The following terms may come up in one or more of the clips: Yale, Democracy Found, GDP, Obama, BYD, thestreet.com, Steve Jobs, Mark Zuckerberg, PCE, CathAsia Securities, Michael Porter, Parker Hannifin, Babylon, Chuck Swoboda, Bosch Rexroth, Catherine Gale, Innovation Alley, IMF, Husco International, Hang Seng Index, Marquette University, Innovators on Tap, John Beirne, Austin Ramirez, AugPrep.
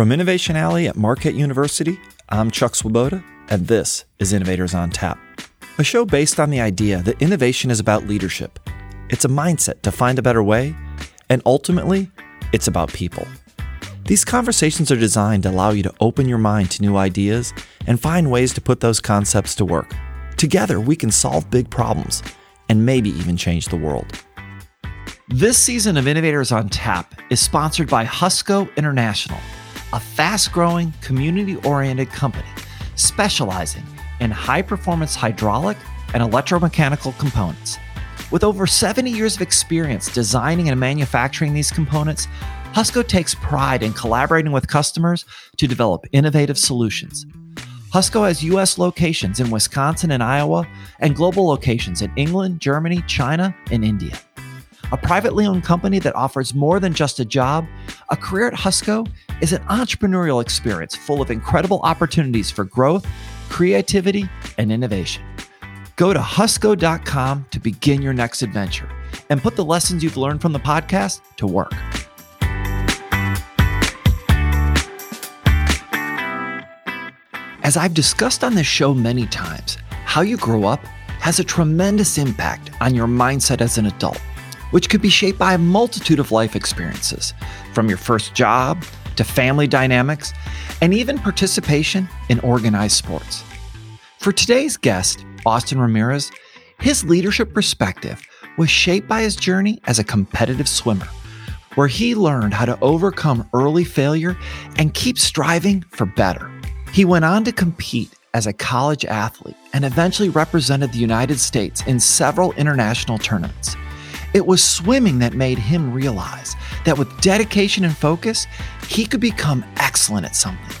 From Innovation Alley at Marquette University, I'm Chuck Swoboda, and this is Innovators on Tap, a show based on the idea that innovation is about leadership. It's a mindset to find a better way, and ultimately, it's about people. These conversations are designed to allow you to open your mind to new ideas and find ways to put those concepts to work. Together, we can solve big problems and maybe even change the world. This season of Innovators on Tap is sponsored by Husco International, a fast-growing, community-oriented company specializing in high-performance hydraulic and electromechanical components. With over 70 years of experience designing and manufacturing these components, Husco takes pride in collaborating with customers to develop innovative solutions. Husco has U.S. locations in Wisconsin and Iowa, and global locations in England, Germany, China, and India. A privately owned company that offers more than just a job, a career at Husco is an entrepreneurial experience full of incredible opportunities for growth, creativity, and innovation. Go to husco.com to begin your next adventure and put the lessons you've learned from the podcast to work. As I've discussed on this show many times, how you grow up has a tremendous impact on your mindset as an adult, which could be shaped by a multitude of life experiences, from your first job to family dynamics, and even participation in organized sports. For today's guest, Austin Ramirez, his leadership perspective was shaped by his journey as a competitive swimmer, where he learned how to overcome early failure and keep striving for better. He went on to compete as a college athlete and eventually represented the United States in several international tournaments. It was swimming that made him realize that with dedication and focus, he could become excellent at something.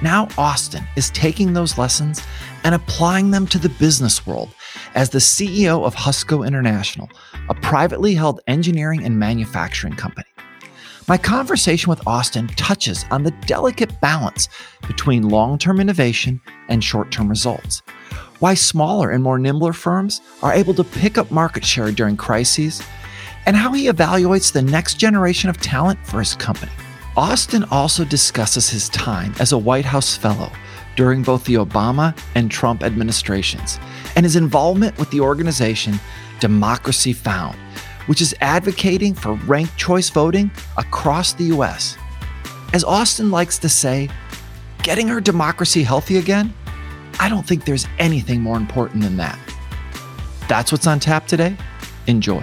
Now Austin is taking those lessons and applying them to the business world as the CEO of Husco International, a privately held engineering and manufacturing company. My conversation with Austin touches on the delicate balance between long-term innovation and short-term results, why smaller and more nimbler firms are able to pick up market share during crises, and how he evaluates the next generation of talent for his company. Austin also discusses his time as a White House fellow during both the Obama and Trump administrations, and his involvement with the organization Democracy Found, which is advocating for ranked choice voting across the U.S. As Austin likes to say, getting our democracy healthy again? I don't think there's anything more important than that. That's what's on tap today. Enjoy.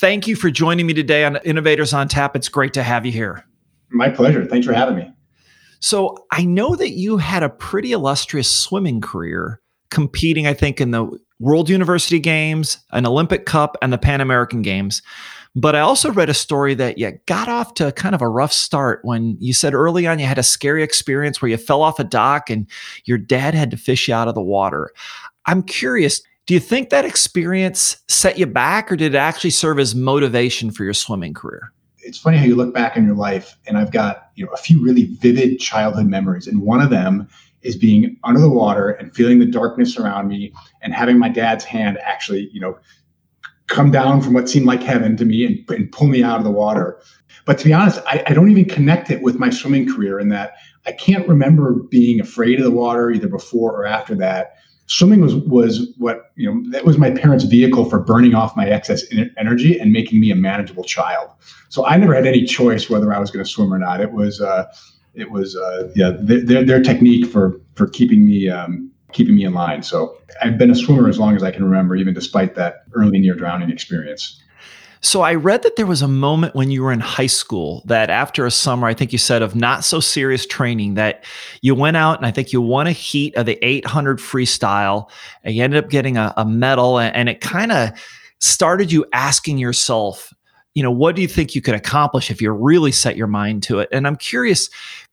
Thank you for joining me today on Innovators on Tap. It's great to have you here. My pleasure. Thanks for having me. So I know that you had a pretty illustrious swimming career, competing, I think, in the World University Games, an Olympic Cup, and the Pan American Games. But I also read a story that you got off to kind of a rough start when you said early on you had a scary experience where you fell off a dock and your dad had to fish you out of the water. I'm curious, do you think that experience set you back, or did it actually serve as motivation for your swimming career? It's funny how you look back on your life, and I've got a few really vivid childhood memories. And one of them is being under the water and feeling the darkness around me and having my dad's hand actually, come down from what seemed like heaven to me and pull me out of the water. But to be honest, I don't even connect it with my swimming career in that I can't remember being afraid of the water either before or after that. Swimming was what, that was my parents' vehicle for burning off my excess energy and making me a manageable child. So I never had any choice whether I was going to swim or not. It was their technique for keeping me in line. So I've been a swimmer as long as I can remember, even despite that early near drowning experience. So I read that there was a moment when you were in high school that after a summer, I think you said, of not so serious training, that you went out and I think you won a heat of the 800 freestyle and you ended up getting a medal, and it kind of started you asking yourself, what do you think you could accomplish if you really set your mind to it? And I'm curious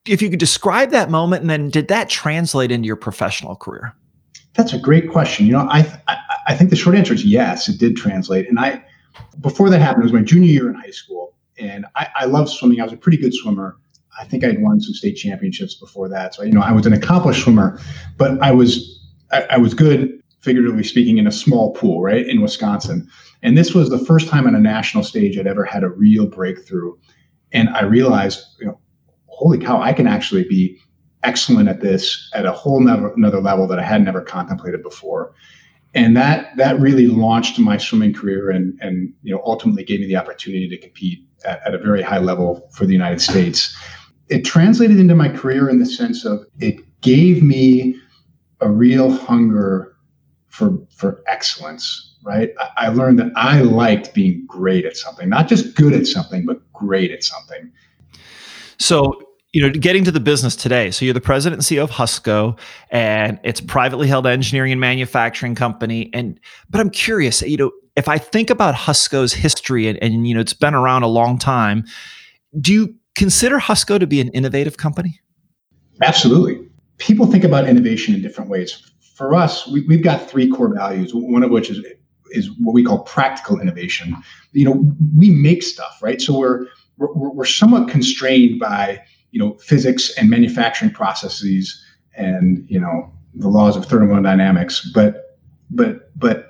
if you could describe that moment, and then did that translate into your professional career? That's a great question. I think the short answer is yes, it did translate. And before that happened, it was my junior year in high school, and I loved swimming. I was a pretty good swimmer. I think I'd won some state championships before that. So, I was an accomplished swimmer, but I was good figuratively speaking, in a small pool, right, in Wisconsin. And this was the first time on a national stage I'd ever had a real breakthrough. And I realized, you know, holy cow, I can actually be excellent at this at a whole another level that I had never contemplated before. And that really launched my swimming career and you know, ultimately gave me the opportunity to compete at a very high level for the United States. It translated into my career in the sense of it gave me a real hunger for excellence, right? I learned that I liked being great at something, not just good at something, but great at something. So, you know, getting to the business today. So you're the president and CEO of Husco, and it's a privately held engineering and manufacturing company. But I'm curious, you know, if I think about Husco's history and you know, it's been around a long time, do you consider Husco to be an innovative company? Absolutely. People think about innovation in different ways. For us, we've got three core values, one of which is what we call practical innovation. You know, we make stuff, right? So we're somewhat constrained by, you know, physics and manufacturing processes and, you know, the laws of thermodynamics. But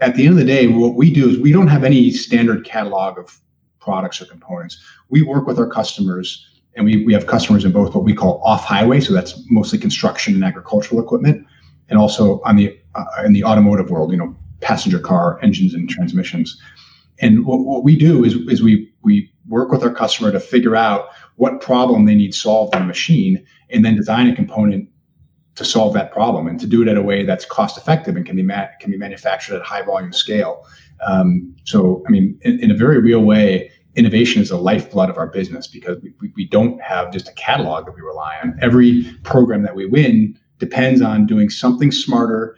at the end of the day, what we do is we don't have any standard catalog of products or components. We work with our customers, and we have customers in both what we call off-highway, so that's mostly construction and agricultural equipment, and also on the in the automotive world, you know, passenger car engines and transmissions. And what we do is we work with our customer to figure out what problem they need solved on a machine, and then design a component to solve that problem and to do it in a way that's cost effective and can be manufactured at high volume scale. So, I mean, in a very real way, innovation is the lifeblood of our business because we don't have just a catalog that we rely on. Every program that we win depends on doing something smarter,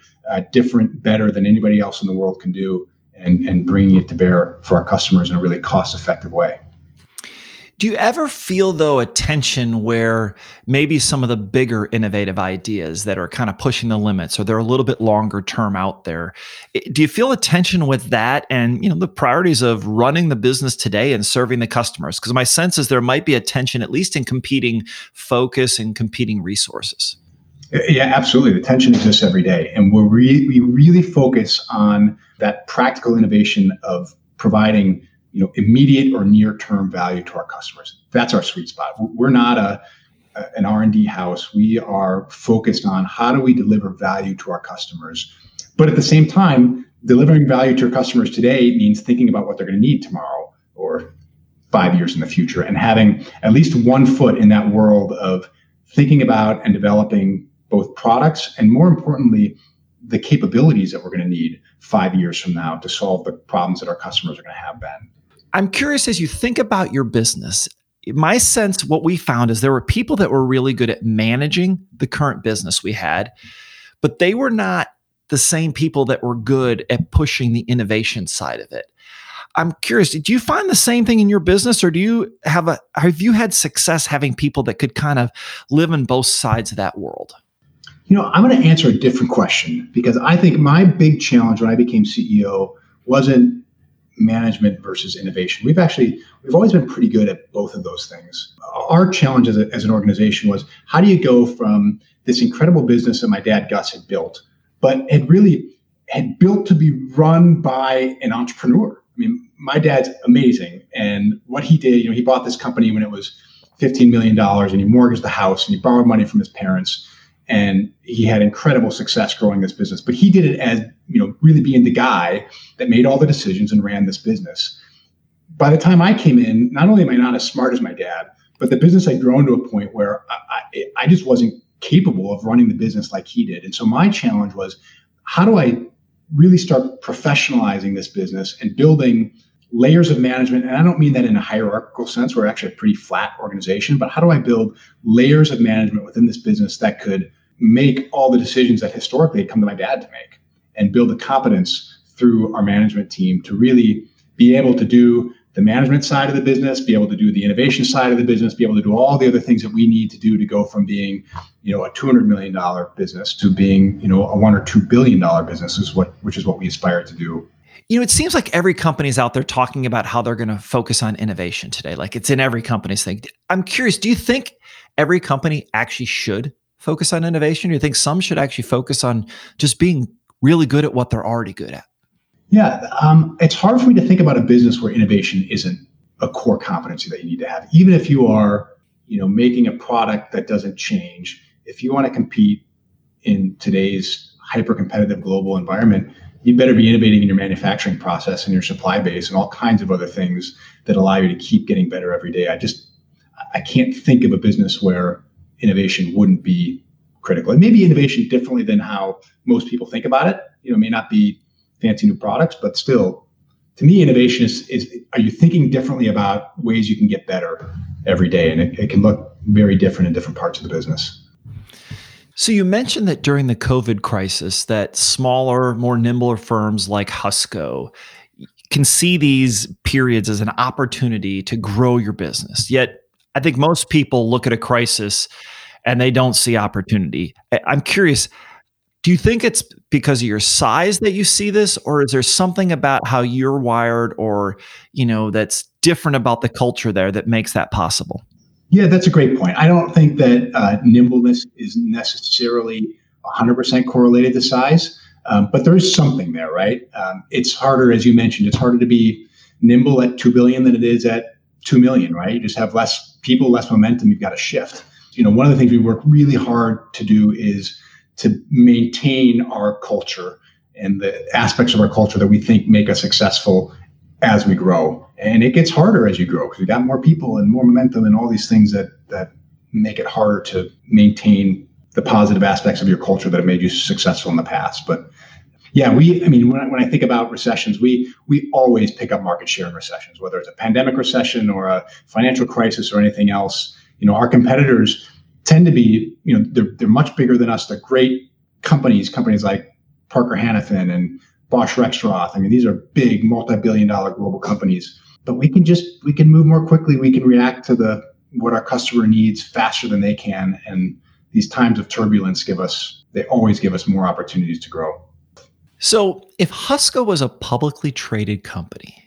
different, better than anybody else in the world can do, and bringing it to bear for our customers in a really cost effective way. Do you ever feel, though, a tension where maybe some of the bigger innovative ideas that are kind of pushing the limits, or they're a little bit longer term out there, do you feel a tension with that and, you know, the priorities of running the business today and serving the customers? Because my sense is there might be a tension, at least in competing focus and competing resources. Yeah, absolutely. The tension exists every day. And we really focus on that practical innovation of providing, you know, immediate or near-term value to our customers. That's our sweet spot. We're not an R&D house. We are focused on how do we deliver value to our customers. But at the same time, delivering value to your customers today means thinking about what they're going to need tomorrow or 5 years in the future, and having at least one foot in that world of thinking about and developing both products and, more importantly, the capabilities that we're going to need 5 years from now to solve the problems that our customers are going to have then. I'm curious, as you think about your business, my sense, what we found is there were people that were really good at managing the current business we had, but they were not the same people that were good at pushing the innovation side of it. I'm curious, do you find the same thing in your business, or do you have you had success having people that could kind of live on both sides of that world? You know, I'm going to answer a different question, because I think my big challenge when I became CEO wasn't management versus innovation. We've always been pretty good at both of those things. Our challenge as an organization was, how do you go from this incredible business that my dad Gus had built, but had built to be run by an entrepreneur? I mean, my dad's amazing, and what he did, you know, he bought this company when it was $15 million, and he mortgaged the house, and he borrowed money from his parents, and he had incredible success growing this business. But he did it as, you know, really being the guy that made all the decisions and ran this business. By the time I came in, not only am I not as smart as my dad, but the business had grown to a point where I just wasn't capable of running the business like he did. And so my challenge was, how do I really start professionalizing this business and building layers of management? And I don't mean that in a hierarchical sense. We're actually a pretty flat organization, but how do I build layers of management within this business that could make all the decisions that historically had come to my dad to make, and build the competence through our management team to really be able to do the management side of the business, be able to do the innovation side of the business, be able to do all the other things that we need to do to go from being, you know, a $200 million business to being, you know, a $1 or $2 billion business, which is what we aspire to do. You know, it seems like every company's out there talking about how they're going to focus on innovation today. Like, it's in every company's thing. I'm curious, do you think every company actually should focus on innovation? Do you think some should actually focus on just being really good at what they're already good at? Yeah, it's hard for me to think about a business where innovation isn't a core competency that you need to have. Even if you are, making a product that doesn't change, if you want to compete in today's hyper-competitive global environment, you better be innovating in your manufacturing process and your supply base and all kinds of other things that allow you to keep getting better every day. I can't think of a business where innovation wouldn't be critical. And maybe innovation differently than how most people think about it. It may not be fancy new products, but still, to me, innovation is are you thinking differently about ways you can get better every day? And it can look very different in different parts of the business. So you mentioned that during the COVID crisis, that smaller, more nimbler firms like Husco can see these periods as an opportunity to grow your business. Yet, I think most people look at a crisis and they don't see opportunity. I'm curious, do you think it's because of your size that you see this, or is there something about how you're wired or, that's different about the culture there that makes that possible? Yeah, that's a great point. I don't think that nimbleness is necessarily 100% correlated to size, but there is something there, right? It's harder, as you mentioned, it's harder to be nimble at $2 billion than it is at $2 million, right? You just have less people, less momentum, you've got to shift. One of the things we work really hard to do is to maintain our culture and the aspects of our culture that we think make us successful as we grow. And it gets harder as you grow because you got more people and more momentum and all these things that make it harder to maintain the positive aspects of your culture that have made you successful in the past. But yeah, when I think about recessions, we always pick up market share in recessions, whether it's a pandemic recession or a financial crisis or anything else. Our competitors tend to be, they're much bigger than us. They're great companies like Parker Hannifin and Bosch Rexroth. These are big multi-billion dollar global companies, but we can move more quickly. We can react to what our customer needs faster than they can. And these times of turbulence they always give us more opportunities to grow. So if Husco was a publicly traded company,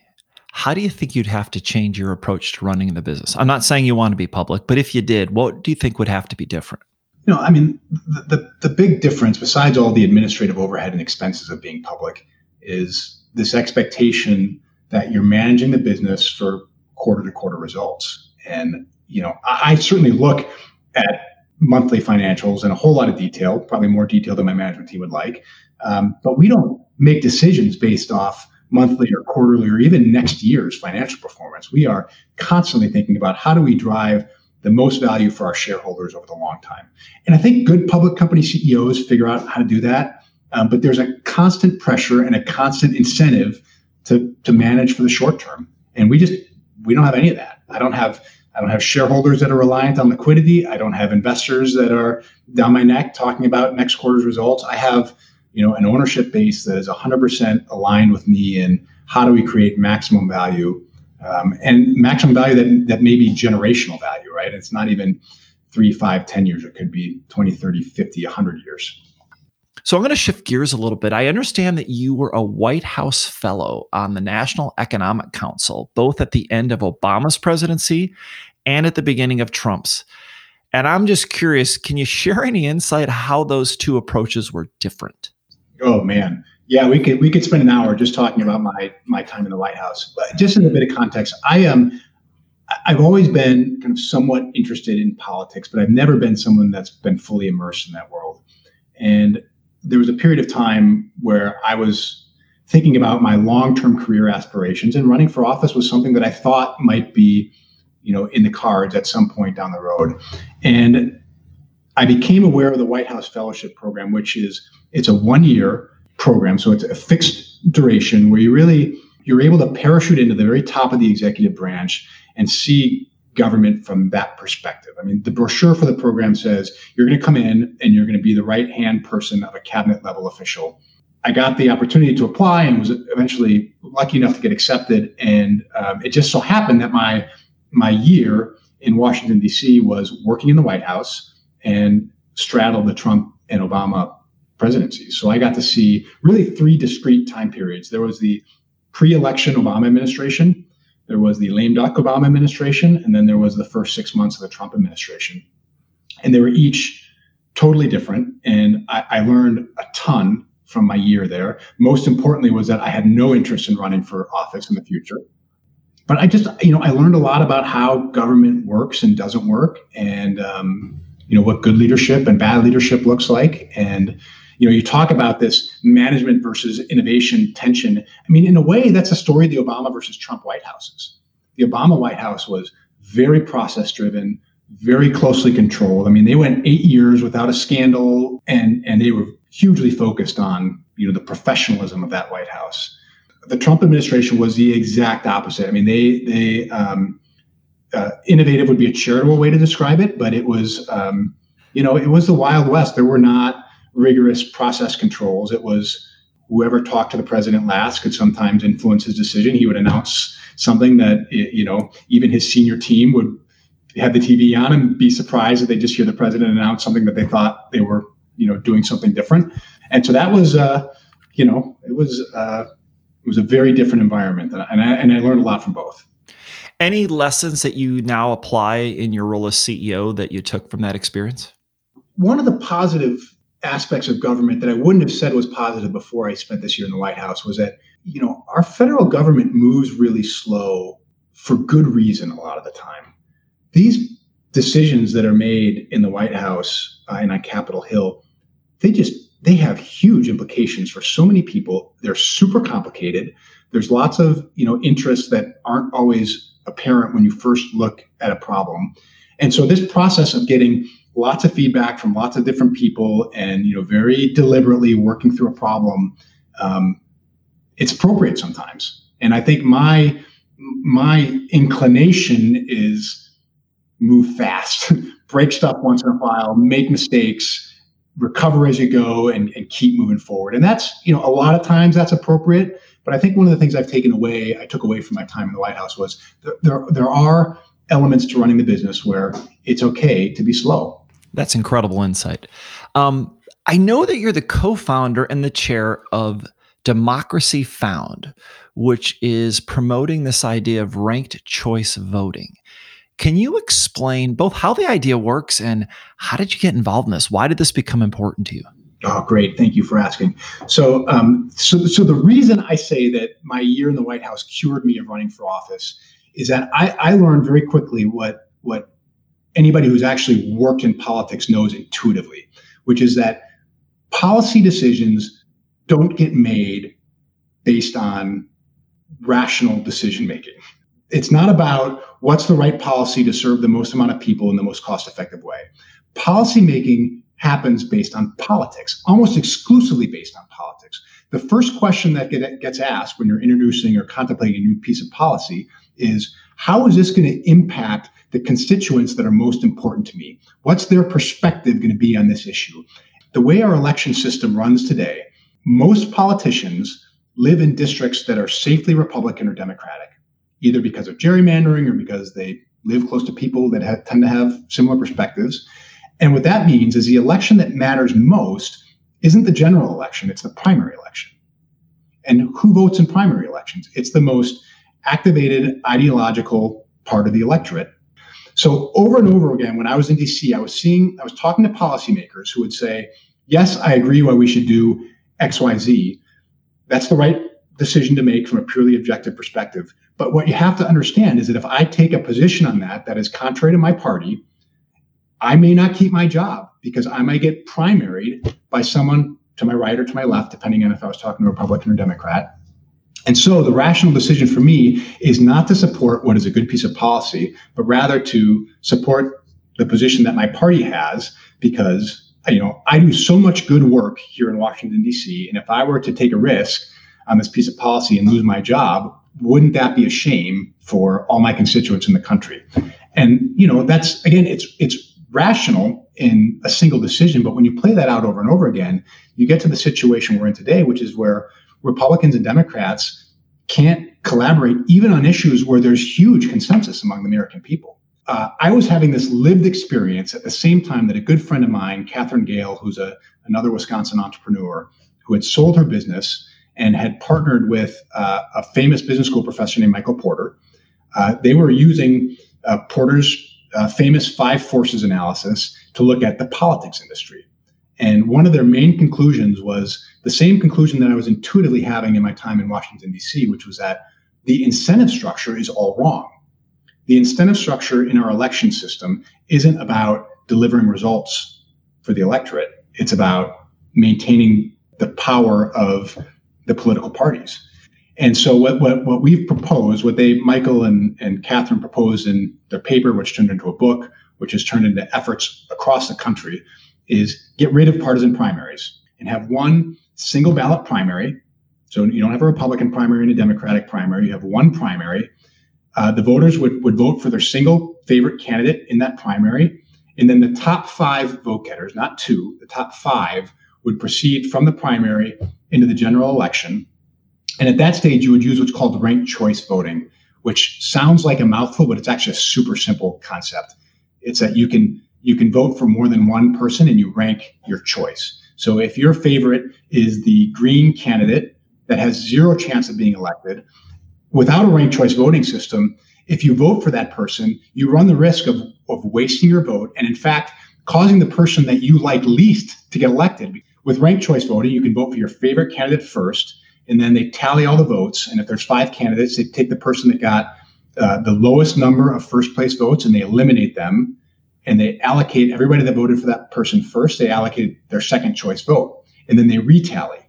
how do you think you'd have to change your approach to running the business? I'm not saying you want to be public, but if you did, what do you think would have to be different? The big difference, besides all the administrative overhead and expenses of being public, is this expectation that you're managing the business for quarter to quarter results. And, I certainly look at monthly financials in a whole lot of detail, probably more detail than my management team would like. But we don't make decisions based off monthly or quarterly or even next year's financial performance. We are constantly thinking about how do we drive the most value for our shareholders over the long time. And I think good public company CEOs figure out how to do that. But there's a constant pressure and a constant incentive to manage for the short term. And we don't have any of that. I don't have shareholders that are reliant on liquidity. I don't have investors that are down my neck talking about next quarter's results. I have an ownership base that is 100% aligned with me in how do we create maximum value, and maximum value that may be generational value, right? It's not even 3, 5, 10 years. It could be 20, 30, 50, 100 years. So I'm going to shift gears a little bit. I understand that you were a White House fellow on the National Economic Council, both at the end of Obama's presidency and at the beginning of Trump's. And I'm just curious, can you share any insight how those two approaches were different? Oh, man. Yeah, we could spend an hour just talking about my time in the White House. But just in a bit of context, I've always been kind of somewhat interested in politics, but I've never been someone that's been fully immersed in that world. And there was a period of time where I was thinking about my long-term career aspirations, and running for office was something that I thought might be, in the cards at some point down the road. And I became aware of the White House Fellowship Program, which it's a 1-year program. So it's a fixed duration where you're able to parachute into the very top of the executive branch and see government from that perspective. The brochure for the program says you're going to come in and you're going to be the right-hand person of a cabinet level official. I got the opportunity to apply and was eventually lucky enough to get accepted. And it just so happened that my year in Washington, D.C. was working in the White House and straddled the Trump and Obama presidencies. So I got to see really 3 discrete time periods. There was the pre-election Obama administration, there was the lame duck Obama administration, and then there was the first 6 months of the Trump administration. And they were each totally different. And I learned a ton from my year there. Most importantly was that I had no interest in running for office in the future. But I just, I learned a lot about how government works and doesn't work, and, what good leadership and bad leadership looks like. And, you talk about this management versus innovation tension. I mean, in a way, that's a story of the Obama versus Trump White Houses. The Obama White House was very process driven, very closely controlled. I mean, they went 8 years without a scandal, and they were hugely focused on, the professionalism of that White House. The Trump administration was the exact opposite. I mean, they innovative would be a charitable way to describe it, but it was, it was the Wild West. There were not rigorous process controls. It was whoever talked to the president last could sometimes influence his decision. He would announce something that, even his senior team would have the TV on and be surprised if they just hear the president announce something that they thought they were, doing something different. And so that was, it was a very different environment. And I learned a lot from both. Any lessons that you now apply in your role as CEO that you took from that experience? One of the positive aspects of government that I wouldn't have said was positive before I spent this year in the White House was that, our federal government moves really slow for good reason a lot of the time. These decisions that are made in the White House and on Capitol Hill, they have huge implications for so many people. They're super complicated. There's lots of, interests that aren't always apparent when you first look at a problem. And so this process of getting lots of feedback from lots of different people and, very deliberately working through a problem, it's appropriate sometimes. And I think my inclination is move fast, break stuff once in a while, make mistakes, recover as you go, and keep moving forward. And that's, a lot of times that's appropriate. But I think one of the things I took away from my time in the White House was there are elements to running the business where it's okay to be slow. That's incredible insight. I know that you're the co-founder and the chair of Democracy Found, which is promoting this idea of ranked choice voting. Can you explain both how the idea works and how did you get involved in this? Why did this become important to you? Oh, great. Thank you for asking. So, so the reason I say that my year in the White House cured me of running for office is that I learned very quickly what anybody who's actually worked in politics knows intuitively, which is that policy decisions don't get made based on rational decision-making. It's not about what's the right policy to serve the most amount of people in the most cost-effective way. Policymaking happens based on politics, almost exclusively based on politics. The first question that gets asked when you're introducing or contemplating a new piece of policy is, how is this going to impact the constituents that are most important to me? What's their perspective going to be on this issue? The way our election system runs today, most politicians live in districts that are safely Republican or Democratic, either because of gerrymandering or because they live close to people that tend to have similar perspectives. And what that means is the election that matters most isn't the general election, it's the primary election. And who votes in primary elections? It's the most activated ideological part of the electorate. So over and over again, when I was in DC, I was talking to policymakers who would say, yes, I agree why we should do X, Y, Z. That's the right decision to make from a purely objective perspective. But what you have to understand is that if I take a position on that is contrary to my party, I may not keep my job because I might get primaried by someone to my right or to my left, depending on if I was talking to a Republican or Democrat. And so the rational decision for me is not to support what is a good piece of policy, but rather to support the position that my party has, because I do so much good work here in Washington, D.C., and if I were to take a risk on this piece of policy and lose my job, wouldn't that be a shame for all my constituents in the country? And, that's, again, it's rational in a single decision, but when you play that out over and over again, you get to the situation we're in today, which is where Republicans and Democrats can't collaborate even on issues where there's huge consensus among the American people. I was having this lived experience at the same time that a good friend of mine, Catherine Gale, who's another Wisconsin entrepreneur who had sold her business and had partnered with a famous business school professor named Michael Porter. They were using Porter's famous 5 forces analysis to look at the politics industry. And one of their main conclusions was the same conclusion that I was intuitively having in my time in Washington, D.C., which was that the incentive structure is all wrong. The incentive structure in our election system isn't about delivering results for the electorate. It's about maintaining the power of the political parties. And so what we've proposed, what they, Michael and Catherine proposed in their paper, which turned into a book, which has turned into efforts across the country, is get rid of partisan primaries and have one single ballot primary. So you don't have a Republican primary and a Democratic primary. You have one primary. The voters would vote for their single favorite candidate in that primary. And then the top five vote getters, not two, the top five would proceed from the primary into the general election. And at that stage, you would use what's called ranked choice voting, which sounds like a mouthful, but it's actually a super simple concept. It's that you can vote for more than one person and you rank your choice. So if your favorite is the green candidate that has zero chance of being elected, without a ranked choice voting system, if you vote for that person, you run the risk of wasting your vote and, in fact, causing the person that you like least to get elected. With ranked choice voting, you can vote for your favorite candidate first. And then they tally all the votes. And if there's five candidates, they take the person that got the lowest number of first place votes and they eliminate them. And they allocate everybody that voted for that person first. They allocate their second choice vote. And then they retally.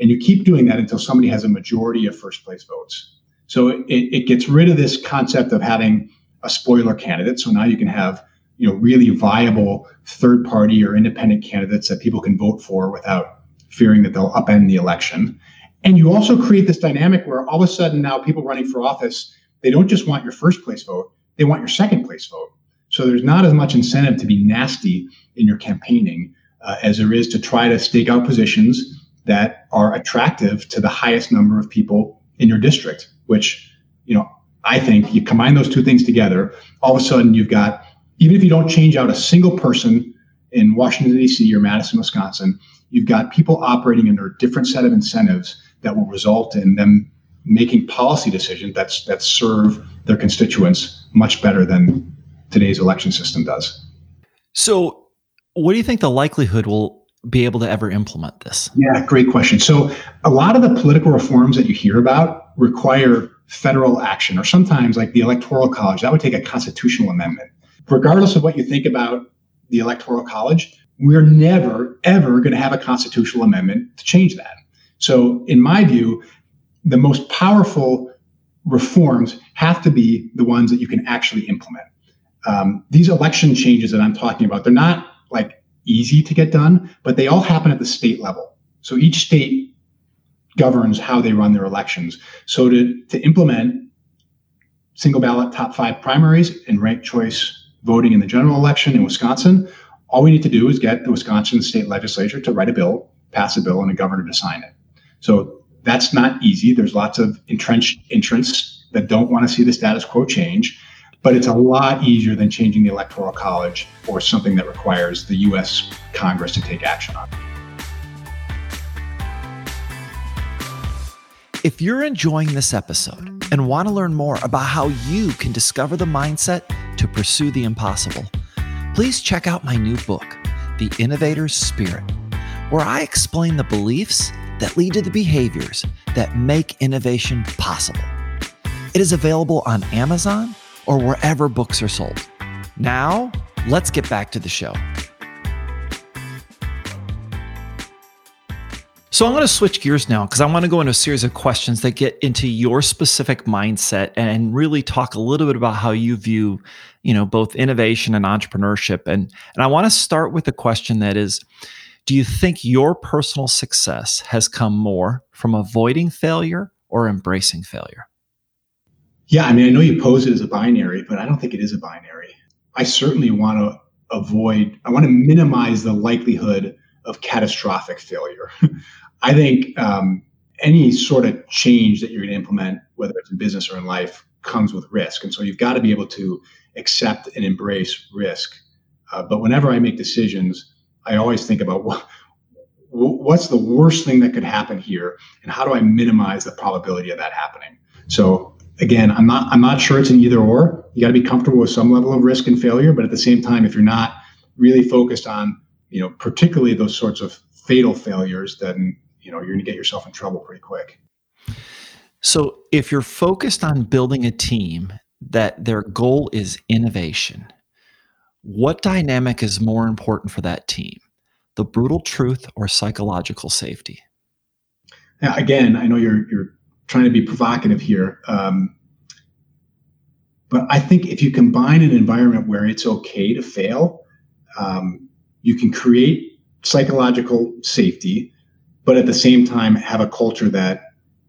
And you keep doing that until somebody has a majority of first place votes. So it gets rid of this concept of having a spoiler candidate. So now you can have, you know, really viable third party or independent candidates that people can vote for without fearing that they'll upend the election. And you also create this dynamic where all of a sudden now people running for office, they don't just want your first place vote, they want your second place vote. So there's not as much incentive to be nasty in your campaigning as there is to try to stake out positions that are attractive to the highest number of people in your district, which, you know, I think you combine those two things together, all of a sudden you've got, even if you don't change out a single person in Washington, D.C. or Madison, Wisconsin, you've got people operating under a different set of incentives that will result in them making policy decisions that serve their constituents much better than today's election system does. So what do you think the likelihood will be able to ever implement this? Yeah, great question. So a lot of the political reforms that you hear about require federal action, or sometimes like the Electoral College, that would take a constitutional amendment. Regardless of what you think about the Electoral College, we're never, ever going to have a constitutional amendment to change that. So in my view, the most powerful reforms have to be the ones that you can actually implement. These election changes that I'm talking about, they're not like easy to get done, but they all happen at the state level. So each state governs how they run their elections. So to implement single ballot top five primaries and ranked choice voting in the general election in Wisconsin, all we need to do is get the Wisconsin state legislature to write a bill, pass a bill, and a governor to sign it. So that's not easy. There's lots of entrenched interests that don't want to see the status quo change, but it's a lot easier than changing the Electoral College or something that requires the U.S. Congress to take action on. If you're enjoying this episode and want to learn more about how you can discover the mindset to pursue the impossible, please check out my new book, The Innovator's Spirit, where I explain the beliefs that lead to the behaviors that make innovation possible. It is available on Amazon or wherever books are sold. Now, let's get back to the show. So I'm going to switch gears now because I want to go into a series of questions that get into your specific mindset and really talk a little bit about how you view, you know, both innovation and entrepreneurship. And I want to start with a question that is, do you think your personal success has come more from avoiding failure or embracing failure? Yeah, I mean, I know you pose it as a binary, but I don't think it is a binary. I certainly want to minimize the likelihood of catastrophic failure. I think any sort of change that you're going to implement, whether it's in business or in life, comes with risk. And so you've got to be able to accept and embrace risk. But whenever I make decisions, I always think about what's the worst thing that could happen here, and how do I minimize the probability of that happening? So again, I'm not sure it's an either or. You got to be comfortable with some level of risk and failure, but at the same time, if you're not really focused on particularly those sorts of fatal failures, then, you're going to get yourself in trouble pretty quick. So if you're focused on building a team that their goal is innovation, what dynamic is more important for that team? The brutal truth or psychological safety? Now, again, I know you're trying to be provocative here. But I think if you combine an environment where it's okay to fail, you can create psychological safety, but at the same time, have a culture that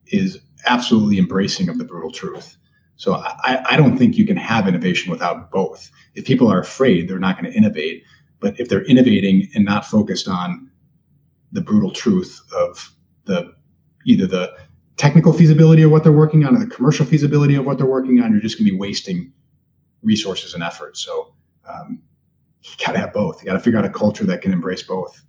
is absolutely embracing of the brutal truth. So I don't think you can have innovation without both. If people are afraid, they're not going to innovate. But if they're innovating and not focused on the brutal truth of either the technical feasibility of what they're working on or the commercial feasibility of what they're working on, you're just going to be wasting resources and effort. So you got to have both. You got to figure out a culture that can embrace both.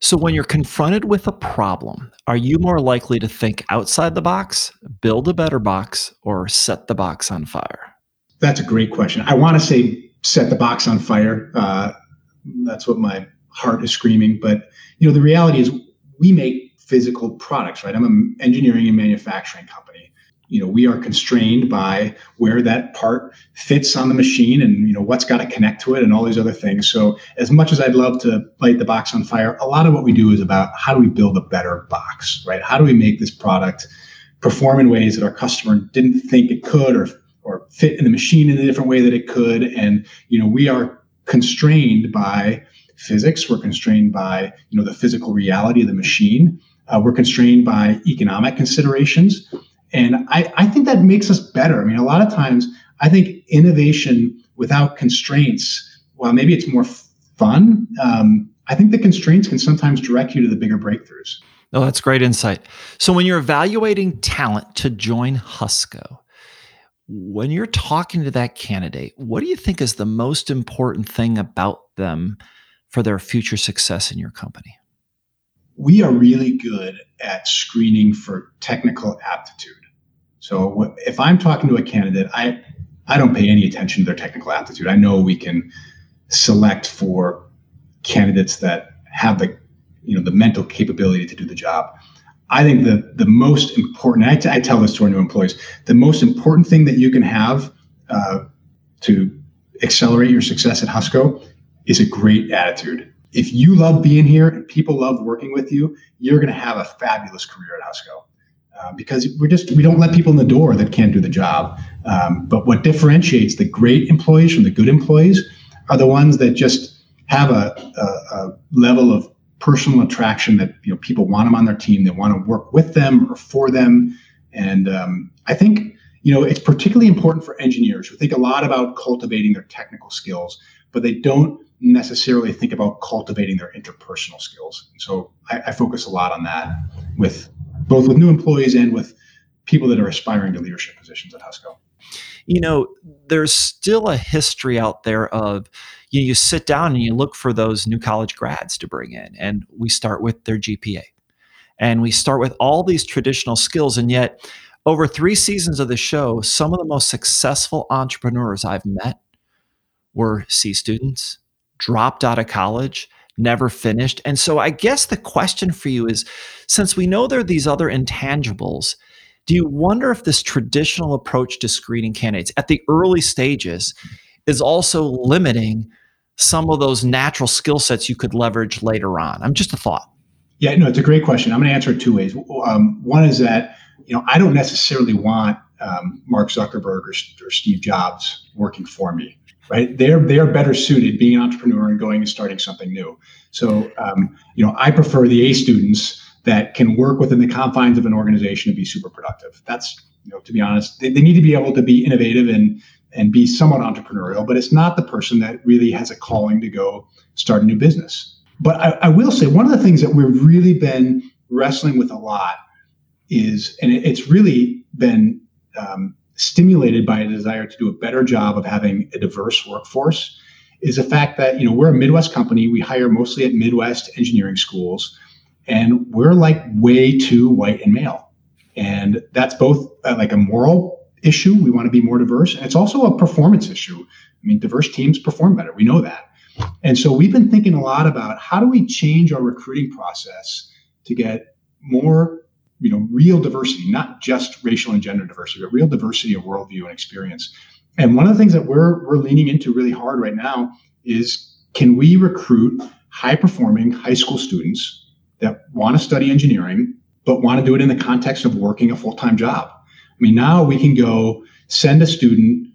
So when you're confronted with a problem, are you more likely to think outside the box, build a better box, or set the box on fire? That's a great question. I want to say set the box on fire. That's what my heart is screaming. But the reality is we make physical products, right? I'm an engineering and manufacturing company. We are constrained by where that part fits on the machine and, what's got to connect to it and all these other things. So as much as I'd love to light the box on fire, a lot of what we do is about how do we build a better box, right? How do we make this product perform in ways that our customer didn't think it could or fit in the machine in a different way that it could? And, we are constrained by physics. We're constrained by, the physical reality of the machine. We're constrained by economic considerations. And I think that makes us better. I mean, a lot of times I think innovation without constraints, while maybe it's more fun, I think the constraints can sometimes direct you to the bigger breakthroughs. No, that's great insight. So when you're evaluating talent to join Husco, when you're talking to that candidate, what do you think is the most important thing about them for their future success in your company? We are really good at screening for technical aptitude. So if I'm talking to a candidate, I don't pay any attention to their technical aptitude. I know we can select for candidates that have the, the mental capability to do the job. I think the most important, I tell this to our new employees, the most important thing that you can have to accelerate your success at Husco is a great attitude. If you love being here and people love working with you, you're going to have a fabulous career at Husco because we don't let people in the door that can't do the job. But what differentiates the great employees from the good employees are the ones that just have a level of personal attraction that people want them on their team. They want to work with them or for them. And I think it's particularly important for engineers who think a lot about cultivating their technical skills, but they don't necessarily think about cultivating their interpersonal skills. So I focus a lot on that with new employees and with people that are aspiring to leadership positions at Husco. There's still a history out there of, you sit down and you look for those new college grads to bring in, and we start with their GPA. And we start with all these traditional skills. And yet over 3 seasons of the show, some of the most successful entrepreneurs I've met were C students, dropped out of college, never finished. And so I guess the question for you is, since we know there are these other intangibles, do you wonder if this traditional approach to screening candidates at the early stages is also limiting some of those natural skill sets you could leverage later on? Just a thought. Yeah, no, it's a great question. I'm going to answer it 2 ways. One is that, I don't necessarily want Mark Zuckerberg or Steve Jobs working for me. Right, they're better suited being an entrepreneur and going and starting something new. So, I prefer the A students that can work within the confines of an organization and be super productive. That's, to be honest, they need to be able to be innovative and be somewhat entrepreneurial, but it's not the person that really has a calling to go start a new business. But I will say one of the things that we've really been wrestling with a lot is, and it's really been stimulated by a desire to do a better job of having a diverse workforce, is the fact that, we're a Midwest company. We hire mostly at Midwest engineering schools, and we're like way too white and male. And that's both like a moral issue. We want to be more diverse. And it's also a performance issue. I mean, diverse teams perform better. We know that. And so we've been thinking a lot about how do we change our recruiting process to get more, you know, real diversity, not just racial and gender diversity, but real diversity of worldview and experience. And one of the things that we're leaning into really hard right now is, can we recruit high-performing high school students that want to study engineering, but want to do it in the context of working a full-time job? I mean, now we can go send a student,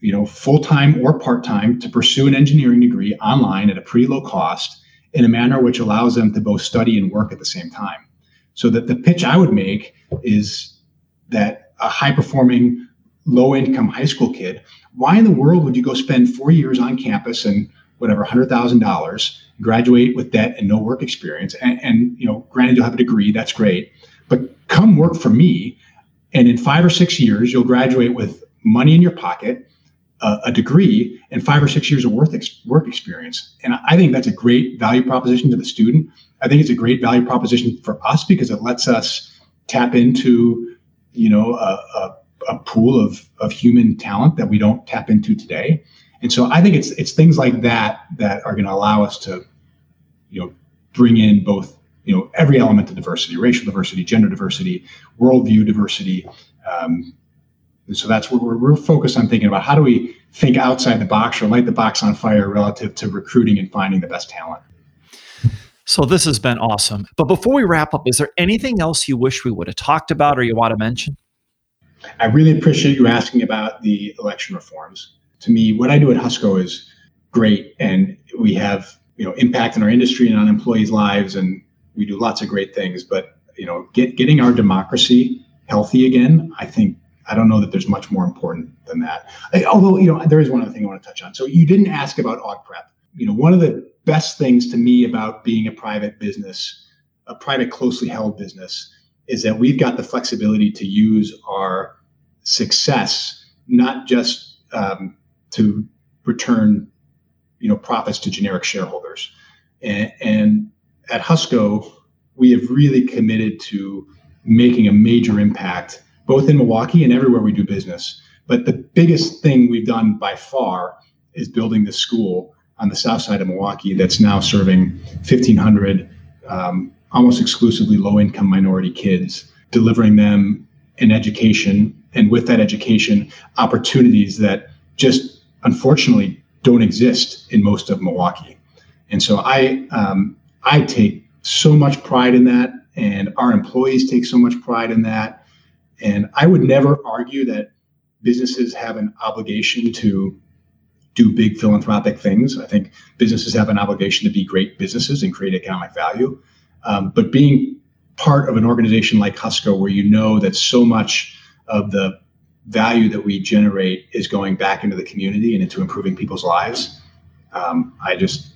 you know, full-time or part-time to pursue an engineering degree online at a pretty low cost in a manner which allows them to both study and work at the same time. So that the pitch I would make is that a high-performing, low-income high school kid, why in the world would you go spend 4 years on campus and whatever, $100,000, graduate with debt and no work experience? And you know, granted, you'll have a degree, that's great, but come work for me. And in 5 or 6 years, you'll graduate with money in your pocket, a degree, and 5 or 6 years of work experience. And I think that's a great value proposition to the student. I think it's a great value proposition for us because it lets us tap into, you know, a pool of human talent that we don't tap into today. And so I think it's things like that that are going to allow us to, you know, bring in both, you know, every element of diversity, racial diversity, gender diversity, worldview diversity. And so that's what we're focused on, thinking about how do we think outside the box or light the box on fire relative to recruiting and finding the best talent. So this has been awesome. But before we wrap up, is there anything else you wish we would have talked about or you want to mention? I really appreciate you asking about the election reforms. To me, what I do at Husco is great, and we have, you know, impact in our industry and on employees' lives, and we do lots of great things. But, you know, getting our democracy healthy again, I don't know that there's much more important than that. Although, you know, there is one other thing I want to touch on. So you didn't ask about AugPrep. You know, one of the best things to me about being a private business, a private closely held business, is that we've got the flexibility to use our success, not just to return, you know, profits to generic shareholders. And at Husco, we have really committed to making a major impact, both in Milwaukee and everywhere we do business. But the biggest thing we've done by far is building this school on the south side of Milwaukee that's now serving 1,500 almost exclusively low-income minority kids, delivering them an education, and with that education, opportunities that just unfortunately don't exist in most of Milwaukee. And so I take so much pride in that, and our employees take so much pride in that. And I would never argue that businesses have an obligation to do big philanthropic things. I think businesses have an obligation to be great businesses and create economic value. But being part of an organization like Husco, where you know that so much of the value that we generate is going back into the community and into improving people's lives, I just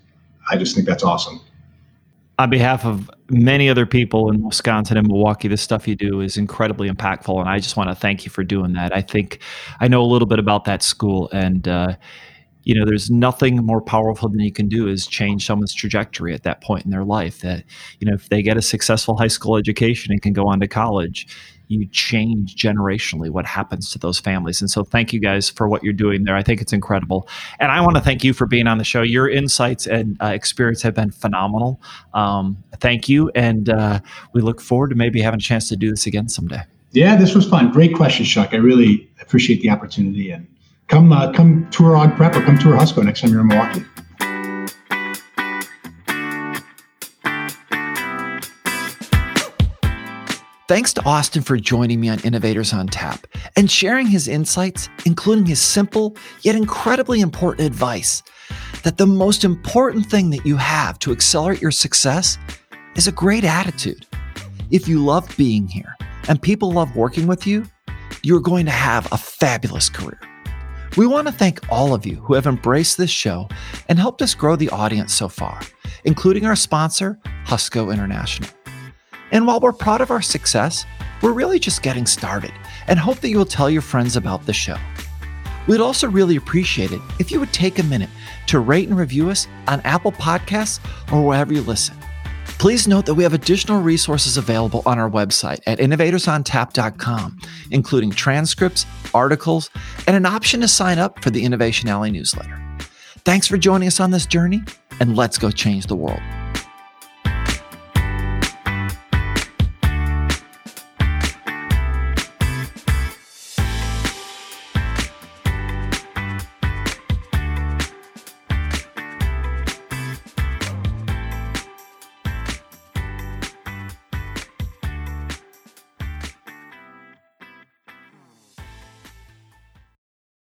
think that's awesome. On behalf of many other people in Wisconsin and Milwaukee, the stuff you do is incredibly impactful, and I just want to thank you for doing that. I think I know a little bit about that school, and you know, there's nothing more powerful than you can do is change someone's trajectory at that point in their life. That, you know, if they get a successful high school education and can go on to college, you change generationally what happens to those families. And so thank you guys for what you're doing there. I think it's incredible. And I want to thank you for being on the show. Your insights and experience have been phenomenal. Thank you. And we look forward to maybe having a chance to do this again someday. Yeah, this was fun. Great question, Chuck. I really appreciate the opportunity, and Come tour AugPrep or come tour Husco next time you're in Milwaukee. Thanks to Austin for joining me on Innovators on Tap and sharing his insights, including his simple yet incredibly important advice that the most important thing that you have to accelerate your success is a great attitude. If you love being here and people love working with you, you're going to have a fabulous career. We want to thank all of you who have embraced this show and helped us grow the audience so far, including our sponsor, Husco International. And while we're proud of our success, we're really just getting started and hope that you will tell your friends about the show. We'd also really appreciate it if you would take a minute to rate and review us on Apple Podcasts or wherever you listen. Please note that we have additional resources available on our website at innovators on tap.com, including transcripts, articles, and an option to sign up for the Innovation Alley newsletter. Thanks for joining us on this journey, and let's go change the world.